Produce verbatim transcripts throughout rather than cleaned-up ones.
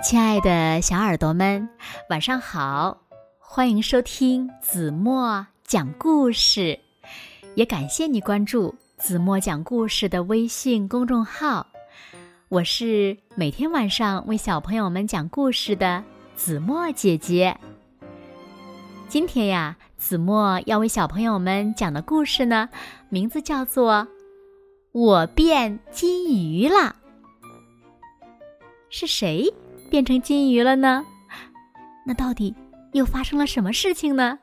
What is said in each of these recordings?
亲爱的小耳朵们，晚上好，欢迎收听子墨讲故事，也感谢你关注子墨讲故事的微信公众号。我是每天晚上为小朋友们讲故事的子墨姐姐。今天呀，子墨要为小朋友们讲的故事呢，名字叫做我变金鱼了。是谁变成金鱼了呢？那到底又发生了什么事情呢？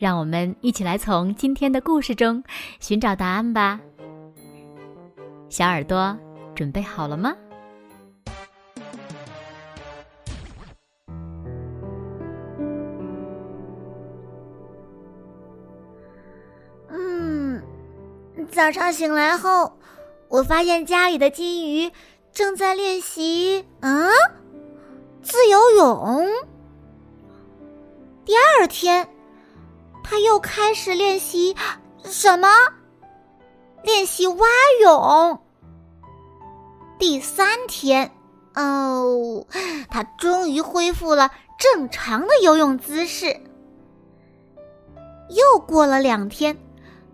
让我们一起来从今天的故事中寻找答案吧。小耳朵准备好了吗？嗯，早上醒来后，我发现家里的金鱼正在练习嗯，自由泳。第二天，他又开始练习什么？练习蛙泳。第三天，哦，他终于恢复了正常的游泳姿势。又过了两天，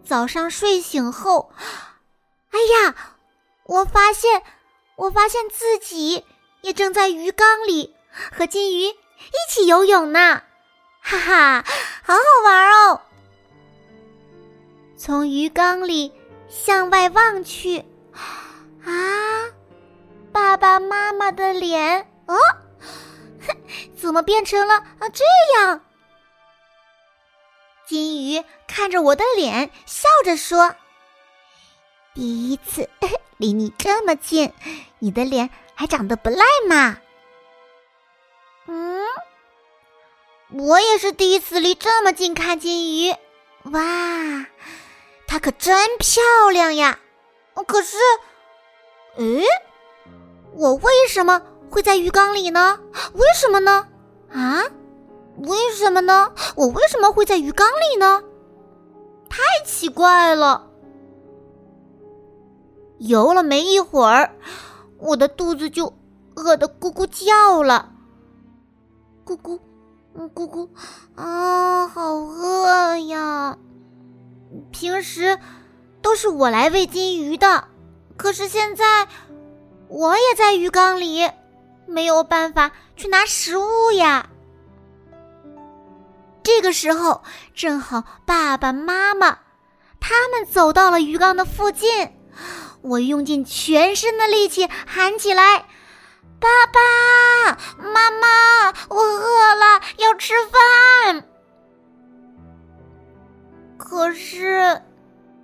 早上睡醒后，哎呀，我发现我发现自己也正在鱼缸里和金鱼一起游泳呢，哈哈，好好玩哦！从鱼缸里向外望去，啊，爸爸妈妈的脸，哦，怎么变成了啊这样？金鱼看着我的脸，笑着说：“第一次。”离你这么近，你的脸还长得不赖嘛。嗯，我也是第一次离这么近看金鱼，哇，它可真漂亮呀！可是，诶，我为什么会在鱼缸里呢？为什么呢？啊，为什么呢？我为什么会在鱼缸里呢？太奇怪了。游了没一会儿，我的肚子就饿得咕咕叫了，咕咕，咕咕，啊，好饿呀！平时都是我来喂金鱼的，可是现在我也在鱼缸里，没有办法去拿食物呀。这个时候，正好爸爸妈妈他们走到了鱼缸的附近。我用尽全身的力气喊起来：“爸爸妈妈，我饿了，要吃饭。”可是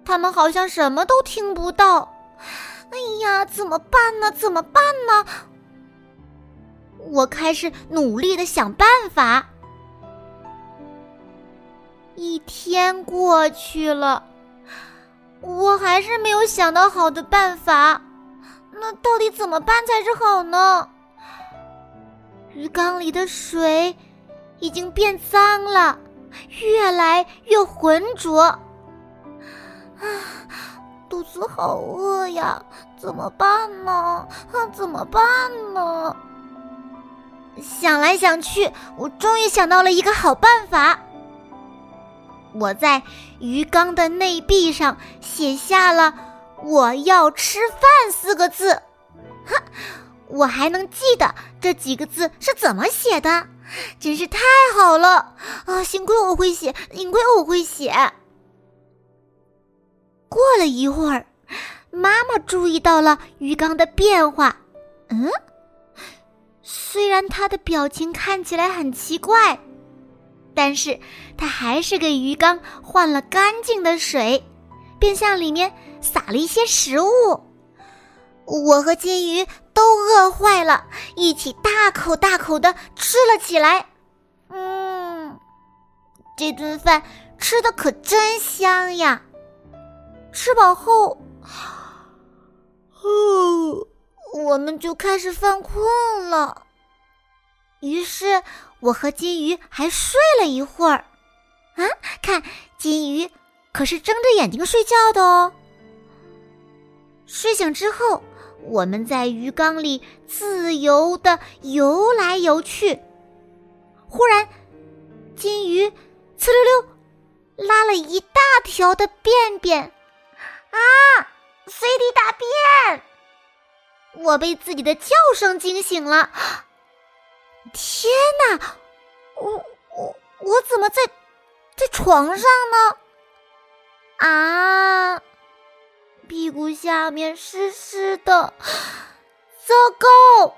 他们好像什么都听不到。哎呀，怎么办呢？怎么办呢？我开始努力地想办法。一天过去了，我还是没有想到好的办法，那到底怎么办才是好呢？鱼缸里的水已经变脏了，越来越浑浊。啊，肚子好饿呀，怎么办呢？啊，怎么办呢？想来想去，我终于想到了一个好办法。我在鱼缸的内壁上写下了“我要吃饭”四个字，哼，我还能记得这几个字是怎么写的，真是太好了啊！幸亏我会写，幸亏我会写。过了一会儿，妈妈注意到了鱼缸的变化，嗯，虽然她的表情看起来很奇怪。但是他还是给鱼缸换了干净的水，并向里面撒了一些食物。我和金鱼都饿坏了，一起大口大口地吃了起来。嗯，这顿饭吃得可真香呀！吃饱后，哦，我们就开始犯困了。于是我和金鱼还睡了一会儿，啊，看，金鱼可是睁着眼睛睡觉的哦。睡醒之后，我们在鱼缸里自由地游来游去。忽然，金鱼呲溜溜拉了一大条的便便，啊，随地大便！我被自己的叫声惊醒了。天哪，我我我怎么在在床上呢？啊，屁股下面湿湿的，糟糕！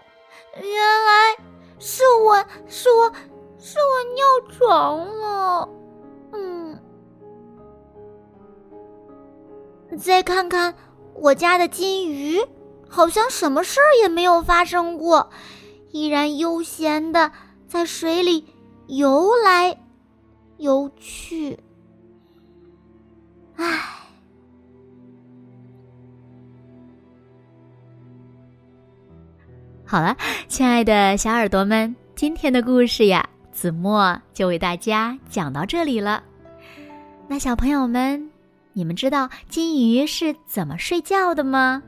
原来是我是我是我尿床了。嗯，再看看我家的金鱼，好像什么事儿也没有发生过，依然悠闲的在水里游来游去。唉，好了，亲爱的小耳朵们，今天的故事呀，子墨就为大家讲到这里了。那小朋友们，你们知道金鱼是怎么睡觉的吗？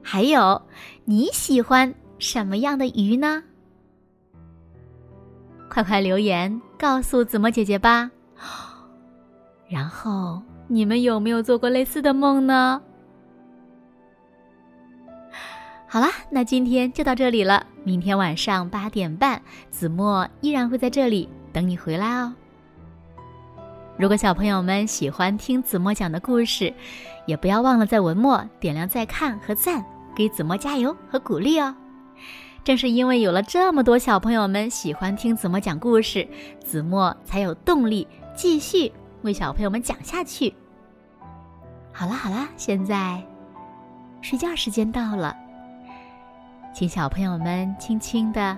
还有，你喜欢什么样的鱼呢？快快留言告诉子墨姐姐吧。然后，你们有没有做过类似的梦呢？好啦，那今天就到这里了。明天晚上八点半，子墨依然会在这里等你回来哦。如果小朋友们喜欢听子墨讲的故事，也不要忘了在文末点亮再看和赞，给子墨加油和鼓励哦。正是因为有了这么多小朋友们喜欢听子墨讲故事，子墨才有动力继续为小朋友们讲下去。好了好了，现在睡觉时间到了，请小朋友们轻轻地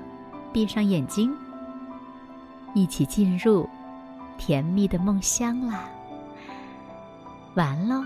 闭上眼睛，一起进入甜蜜的梦乡啦。晚安喽。